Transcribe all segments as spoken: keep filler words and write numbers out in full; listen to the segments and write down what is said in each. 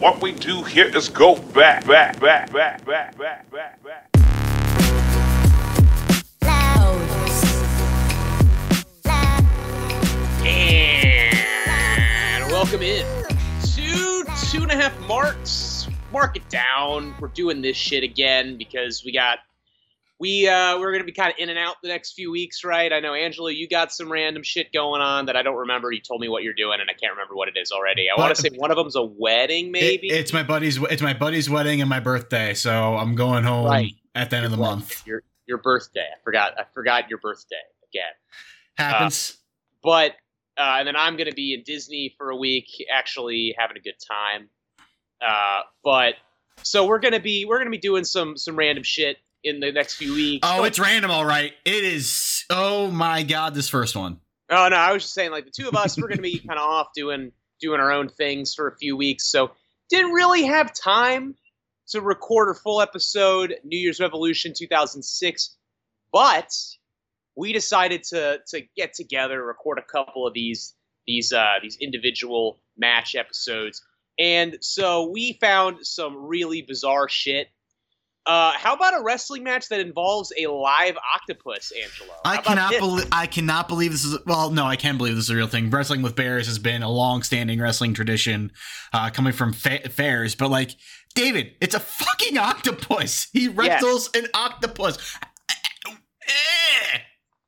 What we do here is go back, back, back, back, back, back, back, back. And welcome in to Two and a Half Marks Mark It Down. We're doing this shit again because we got we uh, we're gonna be kind of in and out the next few weeks, right? I know, Angelo, you got some random shit going on that I don't remember. You told me what you're doing, and I can't remember what it is already. I want to say one of them's a wedding, maybe. It, it's my buddy's. It's my buddy's wedding and my birthday, so I'm going home right at the end your of the birthday. month. Your your birthday. I forgot. I forgot your birthday again. Happens. Uh, but uh, and then I'm gonna be in Disney for a week, actually having a good time. Uh, but so we're gonna be we're gonna be doing some some random shit in the next few weeks. Oh, so it's random, all right. It is, oh my God, this first one. Oh, no, I was just saying, like, the two of us, we're going to be kind of off doing doing our own things for a few weeks, so didn't really have time to record a full episode, New Year's Revolution two thousand six, but we decided to to get together, record a couple of these these uh, these individual match episodes, and so we found some really bizarre shit. Uh, how about a wrestling match that involves a live octopus, Angelo? How I cannot believe I cannot believe this is well, no, I can believe this is a real thing. Wrestling with bears has been a long-standing wrestling tradition, uh, coming from fa- fairs. But like, David, it's a fucking octopus. He wrestles yes. an octopus.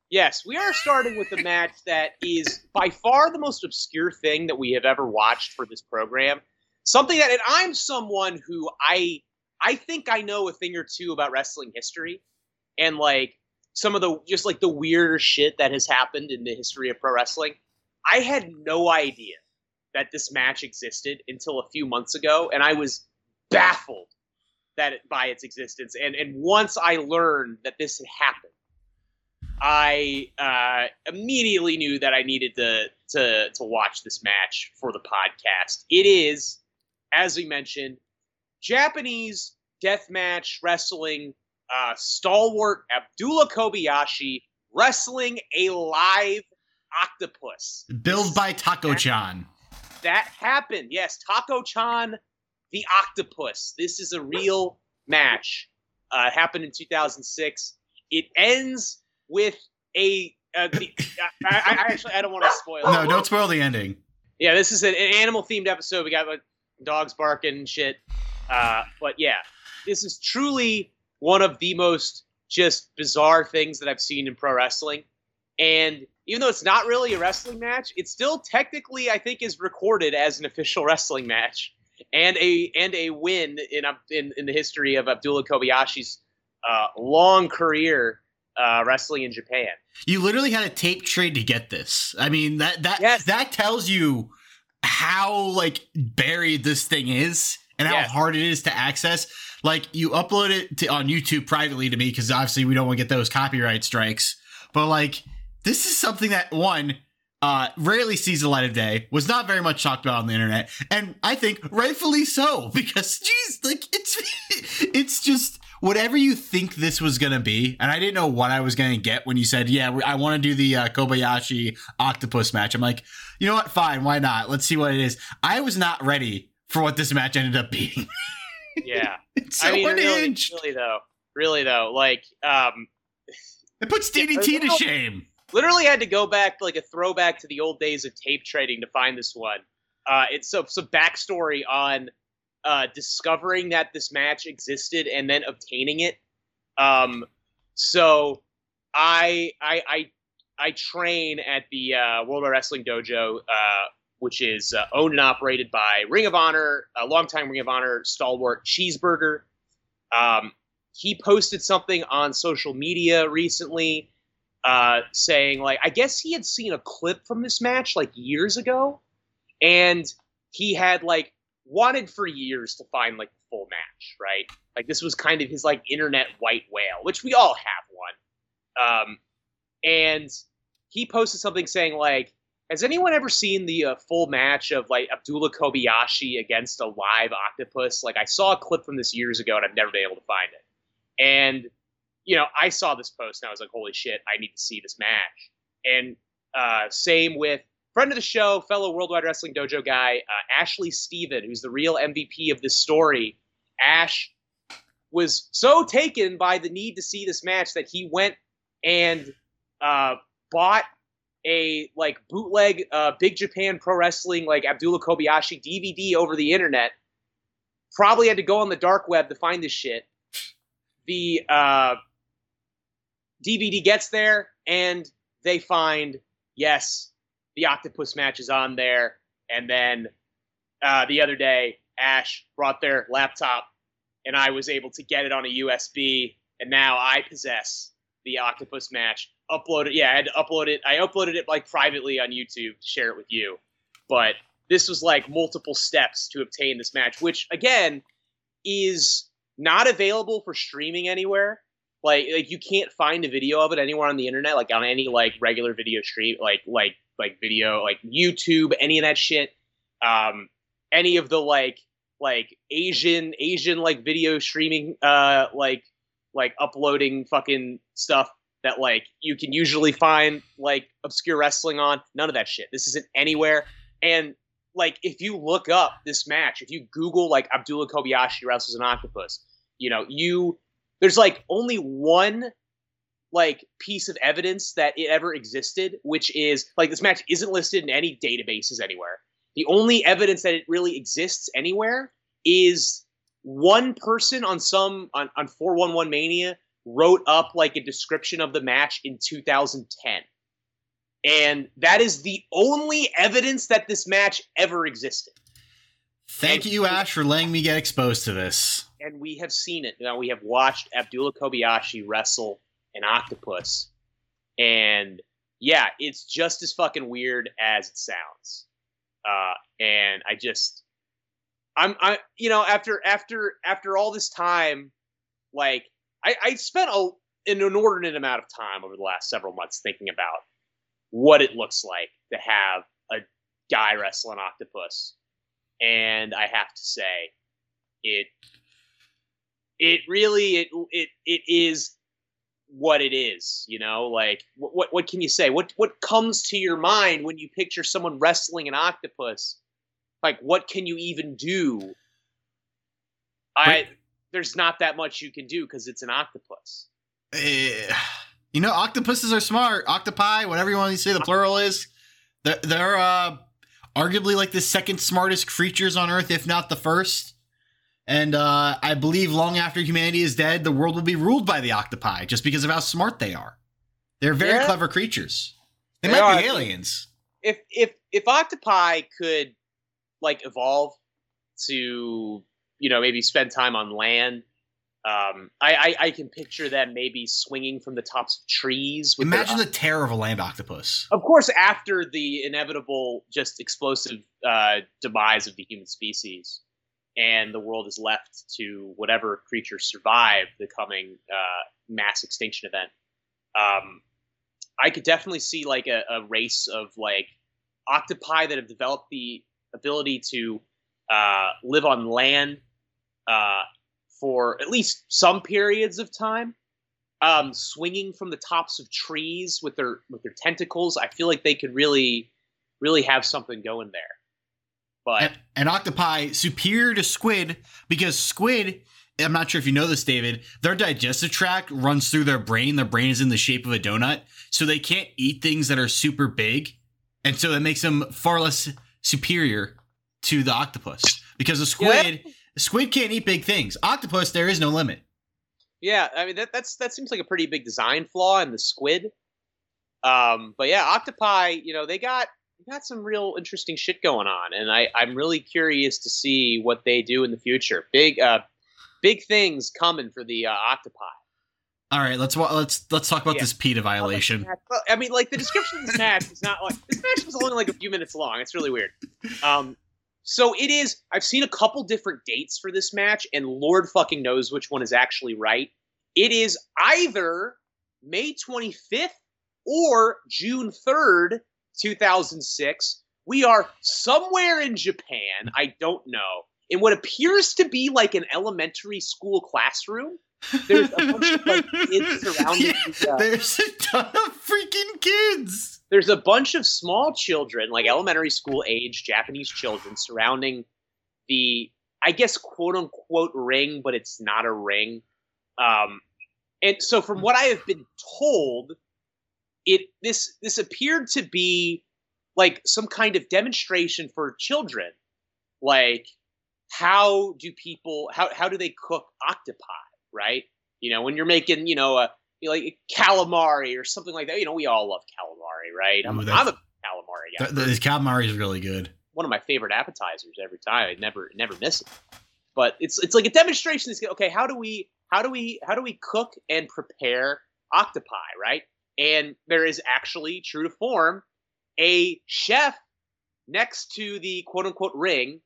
Yes, we are starting with a match that is by far the most obscure thing that we have ever watched for this program. Something that, and I'm someone who I. I think I know a thing or two about wrestling history and like some of the just like the weirder shit that has happened in the history of pro wrestling. I had no idea that this match existed until a few months ago, and I was baffled that it, by its existence. And and once I learned that this had happened, I uh, immediately knew that I needed to to to watch this match for the podcast. It is, as we mentioned, Japanese deathmatch wrestling uh, stalwart Abdullah Kobayashi wrestling a live octopus. Billed by Tako-chan. That happened. Yes, Tako-chan, the octopus. This is a real match. Uh, it happened in two thousand six. It ends with a... Uh, the, I, I actually, I don't want to spoil it. No, don't spoil the ending. Yeah, this is an, an animal-themed episode. We got like, dogs barking and shit. Uh, but yeah, this is truly one of the most just bizarre things that I've seen in pro wrestling. And even though it's not really a wrestling match, it still technically, I think, is recorded as an official wrestling match and a and a win in in, in the history of Abdullah Kobayashi's uh, long career uh, wrestling in Japan. You literally had a tape trade to get this. I mean, that that yes. that tells you how like buried this thing is. And how yeah. hard it is to access. Like, you upload it to, on YouTube privately to me because obviously we don't want to get those copyright strikes. But, like, this is something that, one, uh, rarely sees the light of day, was not very much talked about on the internet. And I think rightfully so because, geez, like, it's it's just whatever you think this was going to be. And I didn't know what I was going to get when you said, yeah, I want to do the uh, Kobayashi octopus match. I'm like, you know what? Fine. Why not? Let's see what it is. I was not ready for what this match ended up being. Yeah. It's so I mean, really, really, though. Really, though. Like, um... it puts D D T yeah, to little, shame. Literally had to go back, like, a throwback to the old days of tape trading to find this one. Uh, it's some so backstory on uh, discovering that this match existed and then obtaining it. Um, so, I, I, I, I train at the uh, Worldwide Wrestling Dojo, uh, which is uh, owned and operated by Ring of Honor, a longtime Ring of Honor stalwart, Cheeseburger. Um, he posted something on social media recently uh, saying, like, I guess he had seen a clip from this match, like, years ago. And he had, like, wanted for years to find, like, the full match, right? Like, this was kind of his, like, internet white whale, which we all have one. Um, and he posted something saying, like, has anyone ever seen the uh, full match of, like, Abdullah Kobayashi against a live octopus? Like, I saw a clip from this years ago, and I've never been able to find it. And, you know, I saw this post, and I was like, holy shit, I need to see this match. And uh, same with Friend of the show, fellow Worldwide Wrestling Dojo guy, uh, Ashley Steven, who's the real M V P of this story. Ash was so taken by the need to see this match that he went and uh, bought a like bootleg uh, Big Japan Pro Wrestling like Abdullah Kobayashi D V D over the internet. Probably had to go on the dark web to find this shit. The uh, D V D gets there, and they find, yes, the octopus match is on there. And then uh, the other day, Ash brought their laptop, and I was able to get it on a U S B, and now I possess the octopus match. Upload it. Yeah, I had to upload it. I uploaded it like privately on YouTube to share it with you. But this was like multiple steps to obtain this match, which, again, is not available for streaming anywhere. Like, like you can't find a video of it anywhere on the internet, like on any like regular video stream, like like like video, like YouTube, any of that shit. Um, any of the like like Asian Asian like video streaming, uh, like like uploading fucking stuff that like you can usually find like obscure wrestling on. None of that shit. This isn't anywhere. And like if you look up this match, if you Google like Abdullah Kobayashi wrestles an octopus, you know you. There's like only one like piece of evidence that it ever existed, which is like this match isn't listed in any databases anywhere. The only evidence that it really exists anywhere is one person on some on, on four eleven Mania wrote up like a description of the match in two thousand ten. And that is the only evidence that this match ever existed. Thank and you, Ash, for letting me get exposed to this. And we have seen it. Now we have watched Abdullah Kobayashi wrestle an octopus. And yeah, it's just as fucking weird as it sounds. Uh, and I just, I'm, I, you know, after, after, after all this time, like I, I spent a, an inordinate amount of time over the last several months thinking about what it looks like to have a guy wrestle an octopus. And I have to say, it, it really, it, it, it is what it is, you know, like what, what, what can you say? What, what comes to your mind when you picture someone wrestling an octopus? Like, what can you even do? I, there's not that much you can do because it's an octopus. Uh, you know, octopuses are smart. Octopi, whatever you want to say, the plural is they're, they're uh, arguably like the second smartest creatures on Earth, if not the first. And uh, I believe long after humanity is dead, the world will be ruled by the octopi just because of how smart they are. They're very yeah. clever creatures. They, they might are. be aliens. If if if octopi could like evolve to, you know, maybe spend time on land, um, I, I I can picture them maybe swinging from the tops of trees. With Imagine the terror of a land octopus. Of course, after the inevitable, just explosive uh, demise of the human species. And the world is left to whatever creatures survive the coming uh, mass extinction event. Um, I could definitely see like a, a race of like octopi that have developed the ability to uh, live on land uh, for at least some periods of time, um, swinging from the tops of trees with their with their tentacles. I feel like they could really, really have something going there. But an, an octopi superior to squid because squid, I'm not sure if you know this, David, their digestive tract runs through their brain. Their brain is in the shape of a donut, so they can't eat things that are super big. And so that makes them far less superior to the octopus because a squid, yeah. squid can't eat big things. Octopus, there is no limit. Yeah, I mean, that that's that seems like a pretty big design flaw in the squid. Um, but yeah, octopi, you know, they got... got some real interesting shit going on, and I, I'm really curious to see what they do in the future. Big, uh, big things coming for the uh, octopi. All right, let's let's let's talk about yeah. this PETA violation. I mean, like the description of this match is not like this match was only like a few minutes long. It's really weird. Um, so it is. I've seen a couple different dates for this match, and Lord fucking knows which one is actually right. It is either May twenty-fifth or June third. two thousand six. We are somewhere in Japan, I don't know, in what appears to be like an elementary school classroom There's a bunch of like, kids surrounding yeah, the, uh, there's a ton of freaking kids. There's a bunch of small children, like elementary school age Japanese children, surrounding the, I guess, quote unquote ring, but it's not a ring. Um, and so from what I have been told, it this this appeared to be like some kind of demonstration for children. Like, how do people, how, how do they cook octopi? Right? You know, when you're making, you know, a, like calamari or something like that, you know, we all love calamari, right? I'm, Ooh, I'm a calamari guy. This calamari is really good. One of my favorite appetizers every time. I never, never miss it. But it's, it's like a demonstration. It's okay. How do we, how do we, how do we cook and prepare octopi? Right? And there is actually, true to form, a chef next to the quote unquote ring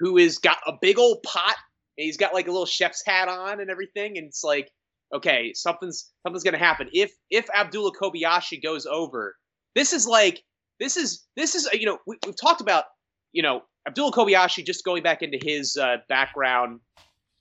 who has got a big old pot. And he's got like a little chef's hat on and everything, and it's like, okay, something's something's gonna happen. If if Abdullah Kobayashi goes over, this is like this is this is you know we, we've talked about you know Abdullah Kobayashi, just going back into his uh, background.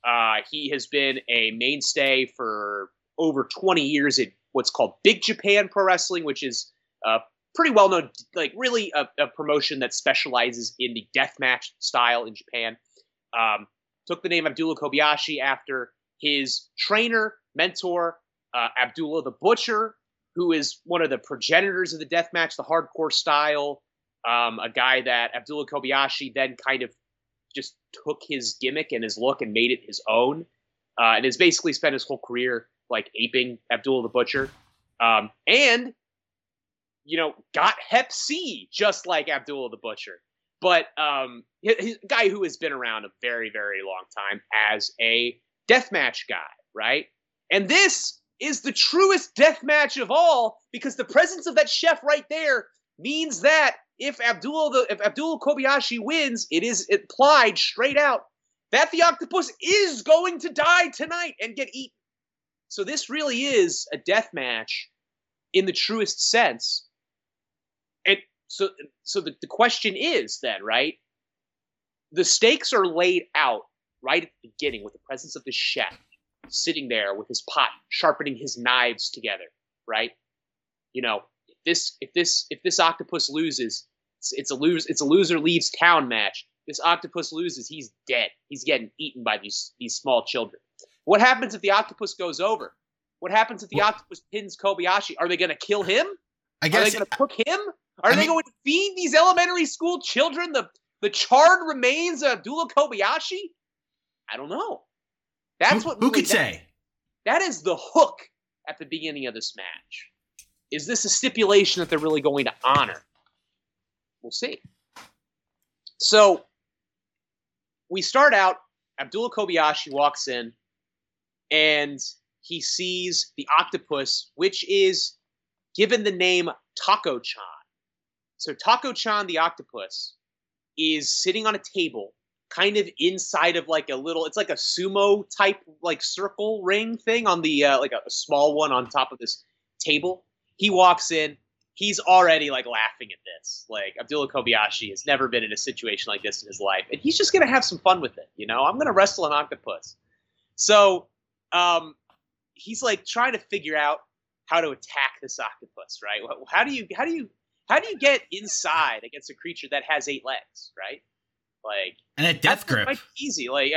Uh, he has been a mainstay for over twenty years in what's called Big Japan Pro Wrestling, which is uh, pretty well known, like really a, a promotion that specializes in the deathmatch style in Japan. Um, Took the name Abdullah Kobayashi after his trainer, mentor, uh, Abdullah the Butcher, who is one of the progenitors of the deathmatch, the hardcore style, um, a guy that Abdullah Kobayashi then kind of just took his gimmick and his look and made it his own, uh, and has basically spent his whole career like aping Abdullah the Butcher, um, and, you know, got Hep C just like Abdullah the Butcher. But um, he's a guy who has been around a very, very long time as a deathmatch guy, right? And this is the truest deathmatch of all, because the presence of that chef right there means that if Abdullah the, if Abdullah Kobayashi wins, it is implied straight out that the octopus is going to die tonight and get eaten. So this really is a deathmatch in the truest sense. And So so the, the question is then, right, the stakes are laid out right at the beginning with the presence of the chef sitting there with his pot, sharpening his knives together, right? You know, if this if this if this octopus loses, it's, it's a lose it's a loser leaves town match. If this octopus loses, he's dead. He's getting eaten by these these small children. What happens if the octopus goes over? What happens if the well, octopus pins Kobayashi? Are they gonna kill him? I guess are they gonna cook him? Are I they mean, going to feed these elementary school children the, the charred remains of Abdullah Kobayashi? I don't know. That's who, what who could that, say. That is the hook at the beginning of this match. Is this a stipulation that they're really going to honor? We'll see. So we start out. Abdullah Kobayashi walks in, and he sees the octopus, which is given the name Tako-chan. So Tako-chan, the octopus, is sitting on a table, kind of inside of like a little, it's like a sumo type, like circle ring thing on the, uh, like a, a small one on top of this table. He walks in. He's already like laughing at this. Like Abdullah Kobayashi has never been in a situation like this in his life. And he's just going to have some fun with it. You know, I'm going to wrestle an octopus. So um, he's like trying to figure out how to attack this octopus, right? How do you, how do you, How do you get inside against a creature that has eight legs, right? Like, and a death grip. Quite easy. Like,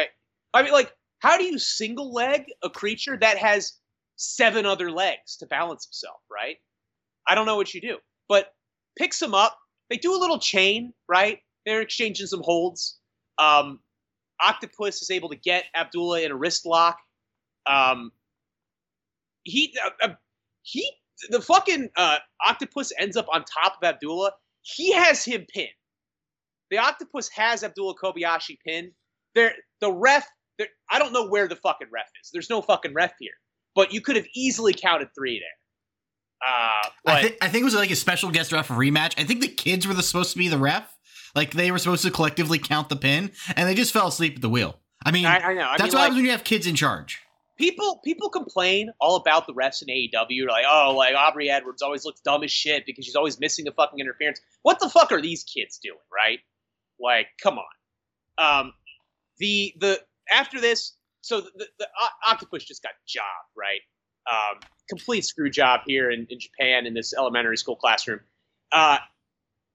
I, I mean, like, how do you single leg a creature that has seven other legs to balance himself, right? I don't know what you do, but picks him up. They do a little chain, right? They're exchanging some holds. Um, Octopus is able to get Abdullah in a wrist lock. Um, he, uh, uh, he. The fucking uh, octopus ends up on top of Abdullah. He has him pinned. The octopus has Abdullah Kobayashi pinned. There, the ref, there, I don't know where the fucking ref is. There's no fucking ref here. But you could have easily counted three there. Uh, but, I, th- I think it was like a special guest referee match. I think the kids were the, supposed to be the ref. Like they were supposed to collectively count the pin. And they just fell asleep at the wheel. I mean, I, I know. I that's mean, what like, happens when you have kids in charge. People people complain all about the refs in A E W. Like, oh, like Aubrey Edwards always looks dumb as shit because she's always missing a fucking interference. What the fuck are these kids doing, right? Like, come on. Um, the the after this, So the, the, the Octopus just got jobbed, right? Um, complete screw job here in, in Japan in this elementary school classroom. Uh,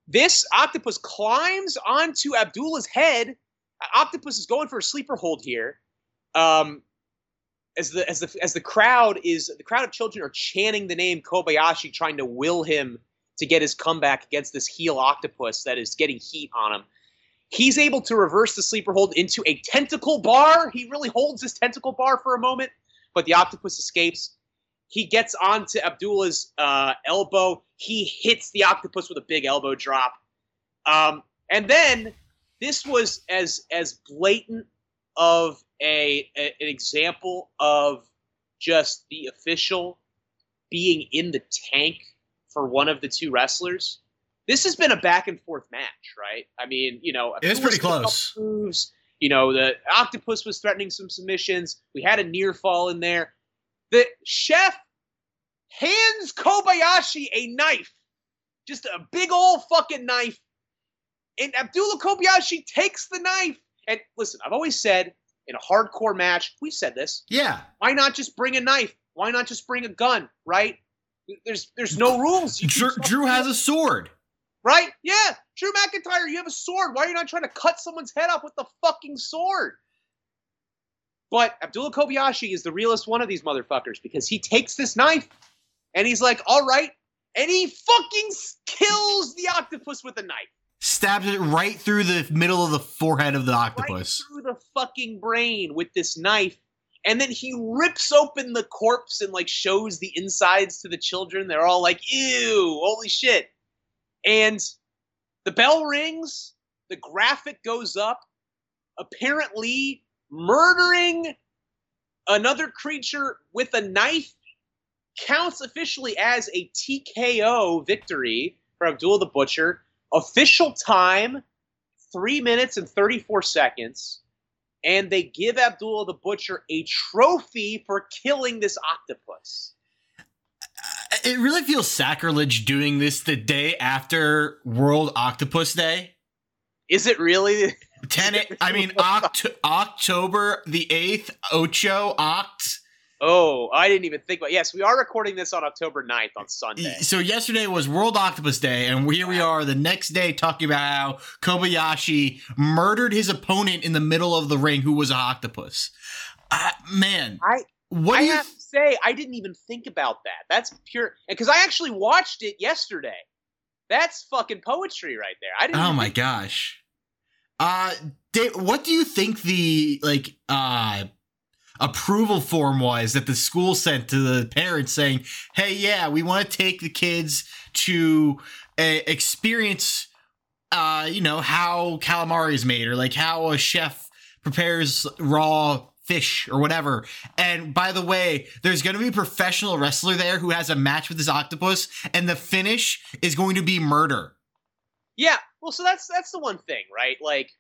this Octopus climbs onto Abdullah's head. Octopus is going for a sleeper hold here. Um, as the as the as the crowd is the crowd of children are chanting the name Kobayashi, trying to will him to get his comeback against this heel Octopus that is getting heat on him. He's able to reverse the sleeper hold into a tentacle bar. He really holds his tentacle bar for a moment, but the Octopus escapes. He gets onto Abdullah's uh, elbow. He hits the Octopus with a big elbow drop. Um, and then this was as as blatant of a, a an example of just the official being in the tank for one of the two wrestlers. This has been a back and forth match, right? I mean, you know, it was pretty close. Moves, you know, the Octopus was threatening some submissions. We had a near fall in there. The chef hands Kobayashi a knife, just a big old fucking knife. And Abdullah Kobayashi takes the knife. And listen, I've always said in a hardcore match, we said this. Yeah. Why not just bring a knife? Why not just bring a gun? Right? There's there's no rules. You Drew, Drew has a sword. Right? Yeah. Drew McIntyre, you have a sword. Why are you not trying to cut someone's head off with the fucking sword? But Abdullah Kobayashi is the realest one of these motherfuckers because he takes this knife and he's like, all right. And he fucking kills the Octopus with a knife. Stabs it right through the middle of the forehead of the Octopus. Right through the fucking brain with this knife. And then he rips open the corpse and like shows the insides to the children. They're all like, ew, holy shit. And the bell rings. The graphic goes up. Apparently murdering another creature with a knife counts officially as a T K O victory for Abdullah the Butcher. Official time, three minutes and thirty-four seconds. And they give Abdullah the Butcher a trophy for killing this Octopus. It really feels sacrilege doing this the day after World Octopus Day. Is it really? Ten, I mean, oct- October the eighth, Ocho, Oct. Oh, I didn't even think about it. Yes, we are recording this on October ninth on Sunday. So yesterday was World Octopus Day, and here we are the next day talking about how Kobayashi murdered his opponent in the middle of the ring who was an octopus. Uh, man, I what I do you have th- to say, I didn't even think about that. That's pure – because I actually watched it yesterday. That's fucking poetry right there. I didn't. Oh, my gosh. Uh, Dave, what do you think the, like, uh – approval form was that the school sent to the parents saying, hey, yeah, we want to take the kids to uh, experience, uh, you know, how calamari is made or like how a chef prepares raw fish or whatever. And by the way, there's going to be a professional wrestler there who has a match with this octopus and the finish is going to be murder. Yeah. Well, so that's, that's the one thing, right? Like,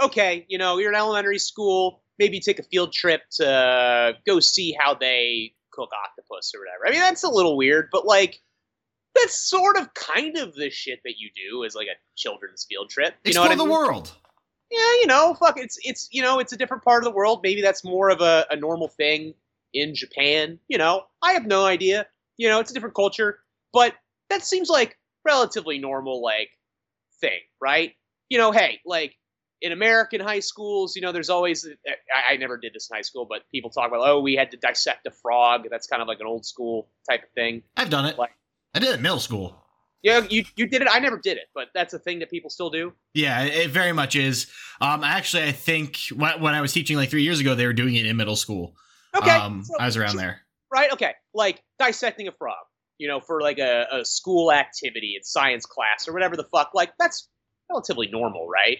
okay, you know, you're in elementary school. Maybe take a field trip to go see how they cook octopus or whatever. I mean, that's a little weird, but like, that's sort of kind of the shit that you do as like a children's field trip. You Explore know what the I mean? world. Yeah, you know, fuck, it's, it's, you know, it's a different part of the world. Maybe that's more of a, a normal thing in Japan. You know, I have no idea. You know, it's a different culture, but that seems like relatively normal, like, thing, right? You know, hey, like, in American high schools, you know, there's always, I, I never did this in high school, but people talk about, oh, we had to dissect a frog. That's kind of like an old school type of thing. I've done it. Like, I did it in middle school. Yeah, you you did it. I never did it, but that's a thing that people still do. Yeah, it very much is. Um, actually, I think when, when I was teaching like three years ago, they were doing it in middle school. Okay. Um, so I was around there. Right. Okay. Like dissecting a frog, you know, for like a, a school activity in science class or whatever the fuck. Like that's relatively normal, right?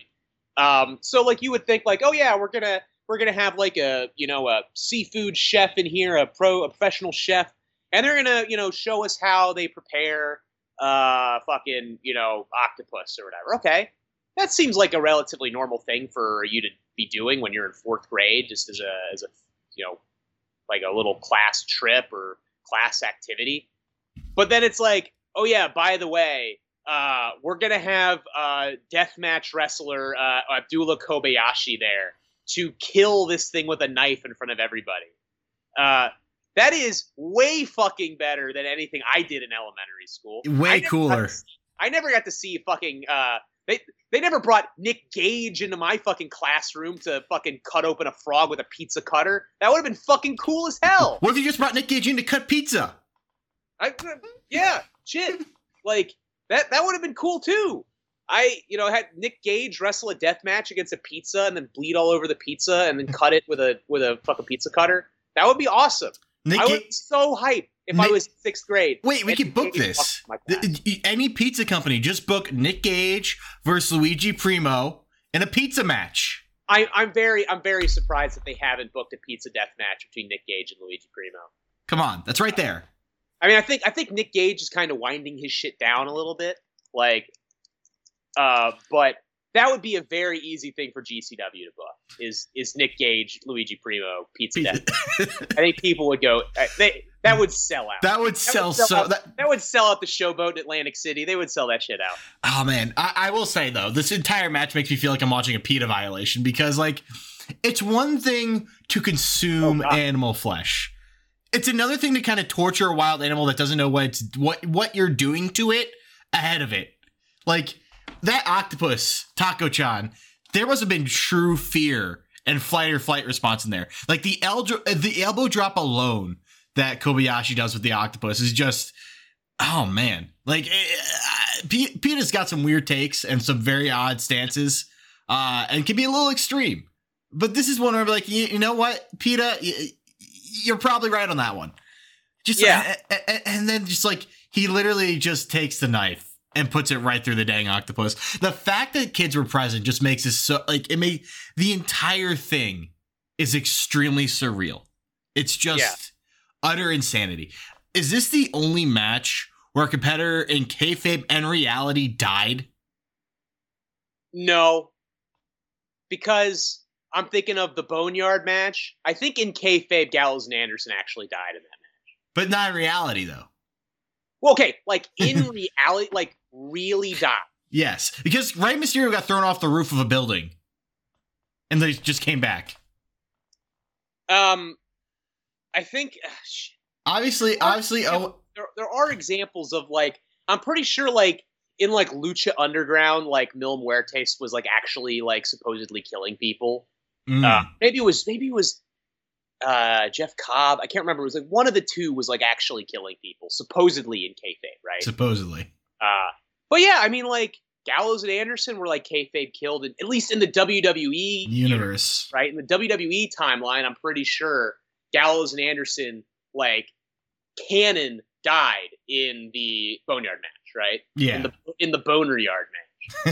Um, so like you would think like, oh yeah, we're going to, we're going to have like a, you know, a seafood chef in here, a pro, a professional chef. And they're going to, you know, show us how they prepare, uh, fucking, you know, octopus or whatever. Okay. That seems like a relatively normal thing for you to be doing when you're in fourth grade, just as a, as a, you know, like a little class trip or class activity. But then it's like, oh yeah, by the way, Uh, we're going to have uh, deathmatch wrestler uh, Abdullah Kobayashi there to kill this thing with a knife in front of everybody. Uh, that is way fucking better than anything I did in elementary school. Way I cooler. See, I never got to see fucking... Uh, they they never brought Nick Gage into my fucking classroom to fucking cut open a frog with a pizza cutter. That would have been fucking cool as hell. What if you just brought Nick Gage in to cut pizza? I, yeah, shit. Like, that, that would have been cool, too. I, you know, had Nick Gage wrestle a death match against a pizza and then bleed all over the pizza and then cut it with a with a fucking pizza cutter. That would be awesome. Nick I Ga- would be so hyped if Nick- I was sixth grade. Wait, we could book this. Any pizza company, just book Nick Gage versus Luigi Primo in a pizza match. I, I'm very, I'm very surprised that they haven't booked a pizza death match between Nick Gage and Luigi Primo. Come on, that's right there. I mean, I think, I think Nick Gage is kind of winding his shit down a little bit, like. Uh, but that would be a very easy thing for G C W to book is, is Nick Gage, Luigi Primo, Pizza Death. I think people would go, they, that would sell out. That would that sell, would sell so, out, that, that would sell out the Showboat in Atlantic City. They would sell that shit out. Oh man. I, I will say though, this entire match makes me feel like I'm watching a PETA violation because like, it's one thing to consume oh, animal flesh. It's another thing to kind of torture a wild animal that doesn't know what it's, what, what you're doing to it ahead of it. Like, that octopus, Tako-chan, there must have been true fear and flight or flight response in there. Like the, el- the elbow drop alone that Kobayashi does with the octopus is just, oh man. Like uh, P- PETA's got some weird takes and some very odd stances uh, and can be a little extreme. But this is one where I'm like, you, you know what, PETA, y- you're probably right on that one. Just yeah. Like, and, and then just like he literally just takes the knife and puts it right through the dang octopus. The fact that kids were present just makes it so, like, it made the entire thing is extremely surreal. It's just yeah. utter insanity. Is this the only match where a competitor in kayfabe and reality died? No, because I'm thinking of the Boneyard match. I think in kayfabe, Gallows and Anderson actually died in that match. But not in reality, though. Well, okay, like in reality, like really die. Yes, because Rey Mysterio got thrown off the roof of a building, and they just came back. Um, I think uh, sh- obviously, there obviously, are, oh, there, there are examples of like I'm pretty sure like in like Lucha Underground, like Mil Muertes was like actually like supposedly killing people. Mm. Uh, maybe it was maybe it was. Uh, Jeff Cobb, I can't remember. It was like one of the two was like actually killing people, supposedly in kayfabe, right? Supposedly. Uh, but yeah, I mean, like Gallows and Anderson were like kayfabe killed, in, at least in the W W E universe, right? In the W W E timeline, I'm pretty sure Gallows and Anderson, like canon, died in the Boneyard match, right? Yeah. In the in the Boneyard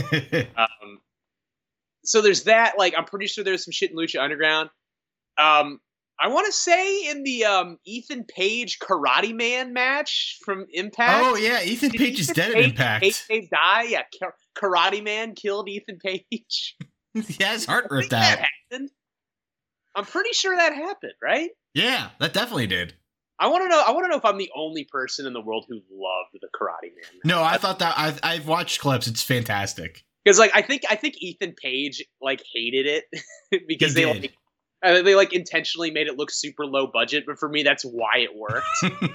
match. um, so there's that. Like, I'm pretty sure there's some shit in Lucha Underground. Um. I want to say in the um, Ethan Page Karate Man match from Impact. Oh, yeah. Ethan Page is dead in Impact. Page die? Yeah. Karate Man killed Ethan Page. Yeah, his heart ripped out. That happened. I'm pretty sure that happened, right? Yeah, that definitely did. I want to know I want to know if I'm the only person in the world who loved the Karate Man match. No, I thought that I've, I've watched clips. It's fantastic. Because like I think I think Ethan Page like hated it because they like Uh, they like intentionally made it look super low budget, but for me, that's why it worked.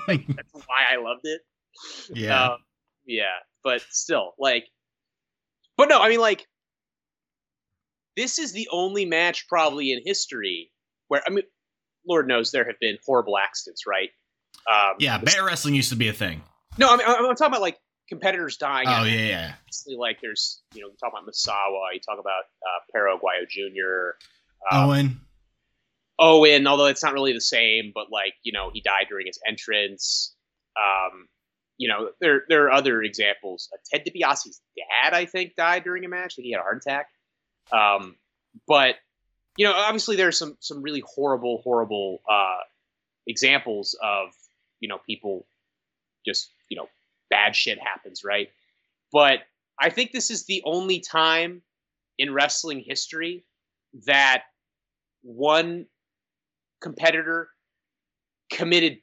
Like, that's why I loved it. Yeah, um, yeah, but still, like, but no, I mean, like, this is the only match probably in history where I mean, Lord knows there have been horrible accidents, right? Um, yeah, bear wrestling used to be a thing. No, I mean, I'm, I'm talking about like competitors dying. Oh yeah, yeah. Obviously, like there's, you know, you talk about Misawa, you talk about uh, Perro Aguayo Junior Um, Owen. Owen, although it's not really the same, but like, you know, he died during his entrance. Um, you know, there there are other examples. Uh, Ted DiBiase's dad, I think, died during a match. I think he had a heart attack. Um, but, you know, obviously there are some some really horrible, horrible uh, examples of, you know, people just, you know, bad shit happens, right? But I think this is the only time in wrestling history that one competitor committed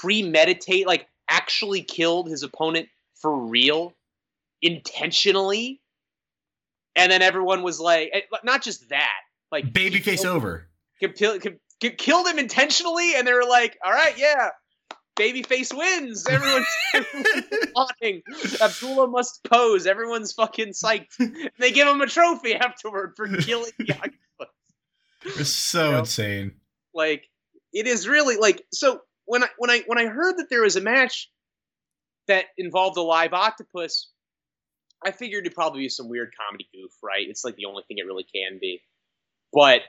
premeditate, like actually killed his opponent for real, intentionally. And then everyone was like, not just that, like babyface over. Kill, killed him intentionally, and they were like, all right, yeah, babyface wins. Everyone's, everyone's applauding. Abdullah must pose. Everyone's fucking psyched. And they give him a trophy afterward for killing the octopus. It's so you know? insane. Like, it is really like, so when I, when I, when I heard that there was a match that involved a live octopus, I figured it'd probably be some weird comedy goof, right? It's like the only thing it really can be. But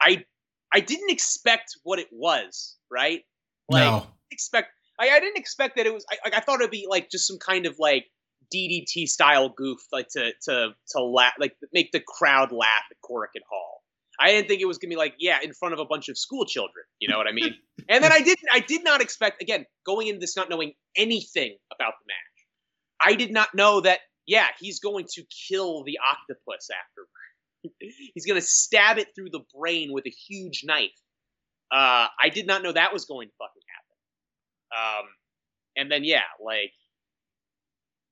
I I didn't expect what it was, right? Like, no. I didn't expect, I, I didn't expect that it was, I, I thought it'd be like just some kind of like D D T style goof, like to to to laugh, like make the crowd laugh at Corrigan Hall. I didn't think it was gonna be like, yeah, in front of a bunch of school children. You know what I mean? And then I didn't, I did not expect, again, going into this not knowing anything about the match. I did not know that, yeah, he's going to kill the octopus afterward. He's going to stab it through the brain with a huge knife. Uh, I did not know that was going to fucking happen. Um, and then, yeah, like,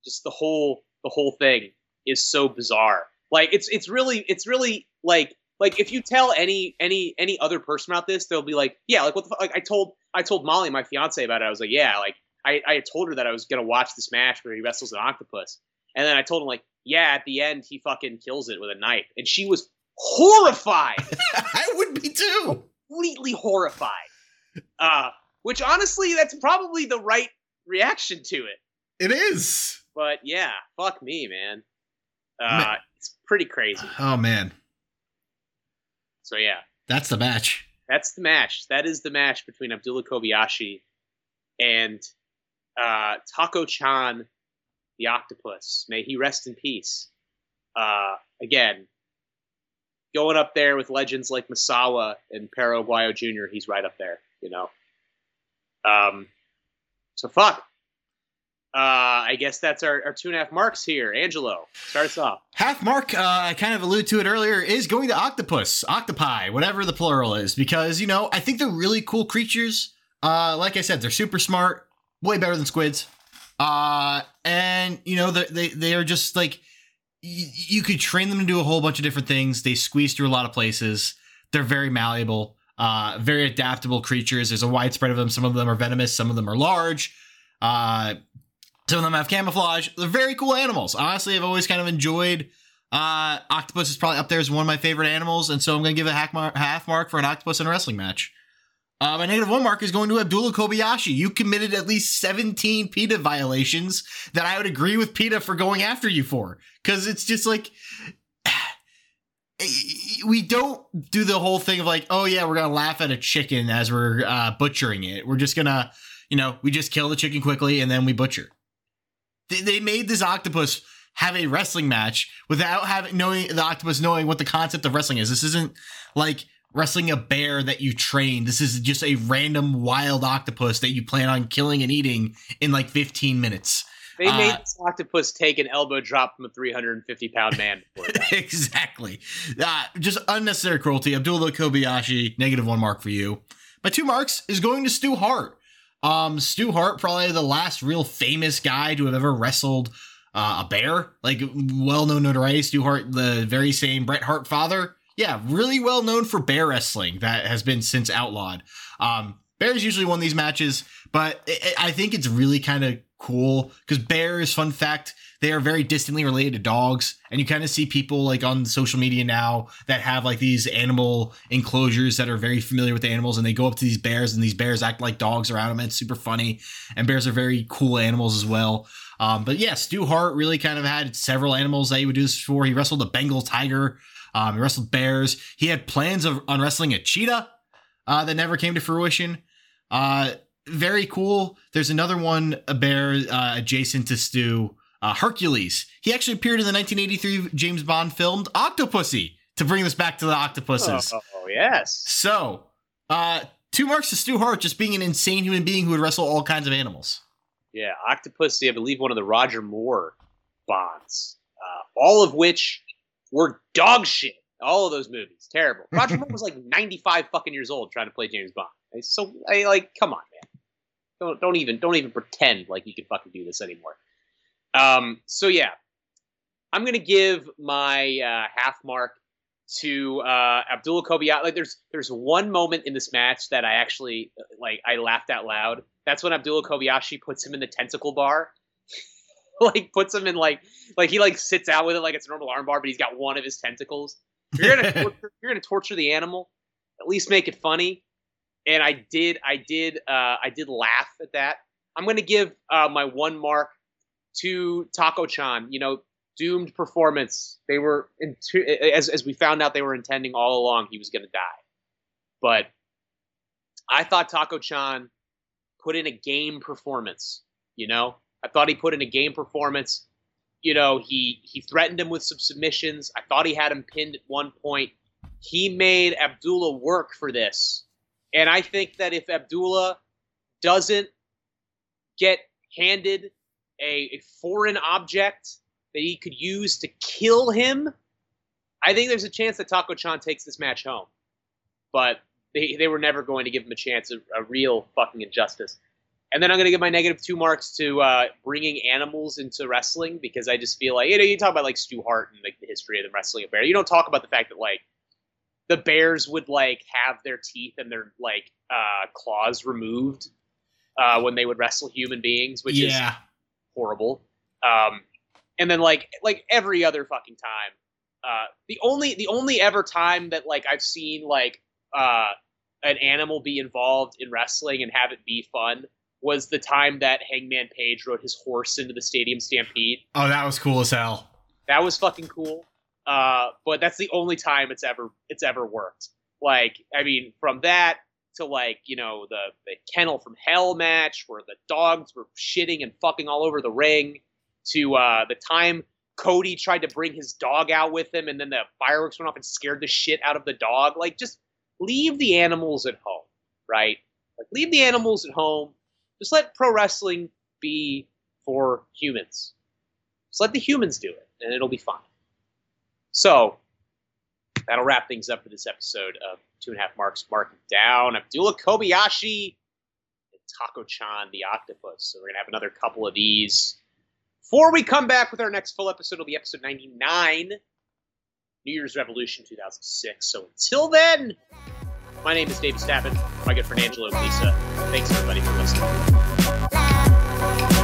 just the whole the whole thing is so bizarre. Like, it's it's really, it's really, like, like if you tell any any any other person about this, they'll be like, yeah, like, what the fuck? Like, I told, I told Molly, my fiance, about it. I was like, yeah, like, I, I had told her that I was going to watch this match where he wrestles an octopus. And then I told him, like, yeah, at the end, he fucking kills it with a knife. And she was horrified. I would be too. Completely horrified. Uh, which, honestly, that's probably the right reaction to it. It is. But, yeah, fuck me, man. Uh, man. It's pretty crazy. Oh, man. So, yeah. That's the match. That's the match. That is the match between Abdullah Kobayashi and... Uh, Tako-chan, the octopus, may he rest in peace. Uh, again, going up there with legends like Misawa and Perro Aguayo Junior, he's right up there, you know. Um, so fuck. Uh, I guess that's our, our two and a half marks here. Angelo, start us off. Half mark, uh, I kind of alluded to it earlier, is going to octopus, octopi, whatever the plural is, because, you know, I think they're really cool creatures. Uh, like I said, they're super smart. Way better than squids. Uh, and, you know, they they are just like, y- you could train them to do a whole bunch of different things. They squeeze through a lot of places. They're very malleable, uh, very adaptable creatures. There's a wide spread of them. Some of them are venomous. Some of them are large. Uh, some of them have camouflage. They're very cool animals. Honestly, I've always kind of enjoyed, uh, octopus is probably up there as one of my favorite animals. And so I'm going to give a half mark, half mark for an octopus in a wrestling match. Uh, my negative one mark is going to Abdullah Kobayashi. You committed at least seventeen PETA violations that I would agree with PETA for going after you for. Because it's just like, we don't do the whole thing of like, oh yeah, we're going to laugh at a chicken as we're uh, butchering it. We're just going to, you know, we just kill the chicken quickly and then we butcher. They, they made this octopus have a wrestling match without having knowing the octopus knowing what the concept of wrestling is. This isn't like... wrestling a bear that you train. This is just a random wild octopus that you plan on killing and eating in like fifteen minutes. They made uh, this octopus take an elbow drop from a three hundred fifty pound man. Before that. Exactly. Uh, just unnecessary cruelty. Abdullah Kobayashi, negative one mark for you. My two marks is going to Stu Hart. Um, Stu Hart, probably the last real famous guy to have ever wrestled uh, a bear. Like, well-known notoriety. Stu Hart, the very same Bret Hart father. Yeah, really well known for bear wrestling that has been since outlawed. Um, bears usually won these matches, but it, I think it's really kind of cool because bears, fun fact, they are very distantly related to dogs. And you kind of see people like on social media now that have like these animal enclosures that are very familiar with the animals. And they go up to these bears and these bears act like dogs around them. And it's super funny. And bears are very cool animals as well. Um, but yeah, Stu Hart really kind of had several animals that he would do this for. He wrestled a Bengal tiger. Um, he wrestled bears. He had plans of, on wrestling a cheetah uh, that never came to fruition. Uh, very cool. There's another one, a bear uh, adjacent to Stu, uh, Hercules. He actually appeared in the nineteen eighty-three James Bond film Octopussy to bring this back to the octopuses. Oh, oh yes. So uh, two marks to Stu Hart, just being an insane human being who would wrestle all kinds of animals. Yeah, Octopussy, I believe one of the Roger Moore Bonds, uh, all of which... were dog shit. All of those movies. Terrible. Roger Moore was like ninety-five fucking years old trying to play James Bond. So, I, like, come on, man. Don't don't even don't even pretend like you can fucking do this anymore. Um, so, yeah. I'm going to give my uh, half mark to uh, Abdullah Kobayashi. Like there's there's one moment in this match that I actually like I laughed out loud. That's when Abdullah Kobayashi puts him in the tentacle bar. Like puts him in like like he like sits out with it like it's a normal arm bar, but he's got one of his tentacles. You're gonna torture, you're gonna torture the animal. At least make it funny. And I did I did uh, I did laugh at that. I'm gonna give uh, my one mark to Tako-chan. You know, doomed performance. They were in two, as as we found out they were intending all along he was gonna die. But I thought Tako-chan put in a game performance. You know, I thought he put in a game performance. You know, he he threatened him with some submissions. I thought he had him pinned at one point. He made Abdullah work for this. And I think that if Abdullah doesn't get handed a, a foreign object that he could use to kill him, I think there's a chance that Tako-chan takes this match home. But they, they were never going to give him a chance of a real fucking injustice. And then I'm going to give my negative two marks to uh, bringing animals into wrestling, because I just feel like, you know, you talk about like Stu Hart and like the history of the wrestling of bear. You don't talk about the fact that like the bears would like have their teeth and their like uh, claws removed uh, when they would wrestle human beings, which yeah. is horrible. Um, and then like like every other fucking time, uh, the only the only ever time that like I've seen like uh, an animal be involved in wrestling and have it be fun was the time that Hangman Page rode his horse into the Stadium Stampede. Oh, that was cool as hell. That was fucking cool. Uh, but that's the only time it's ever it's ever worked. Like, I mean, from that to like, you know, the, the Kennel from Hell match where the dogs were shitting and fucking all over the ring, to uh, the time Cody tried to bring his dog out with him and then the fireworks went off and scared the shit out of the dog. Like, just leave the animals at home, right? Like, leave the animals at home. Just let pro wrestling be for humans. Just let the humans do it, and it'll be fine. So, that'll wrap things up for this episode of Two and a Half Marks Marked Down. Abdullah Kobayashi and Tako-chan, the octopus. So we're going to have another couple of these. Before we come back with our next full episode, it'll be episode ninety-nine, New Year's Revolution two thousand six. So until then, my name is David Stappen. My good friend Angelo and Lisa. Thanks, everybody, for listening.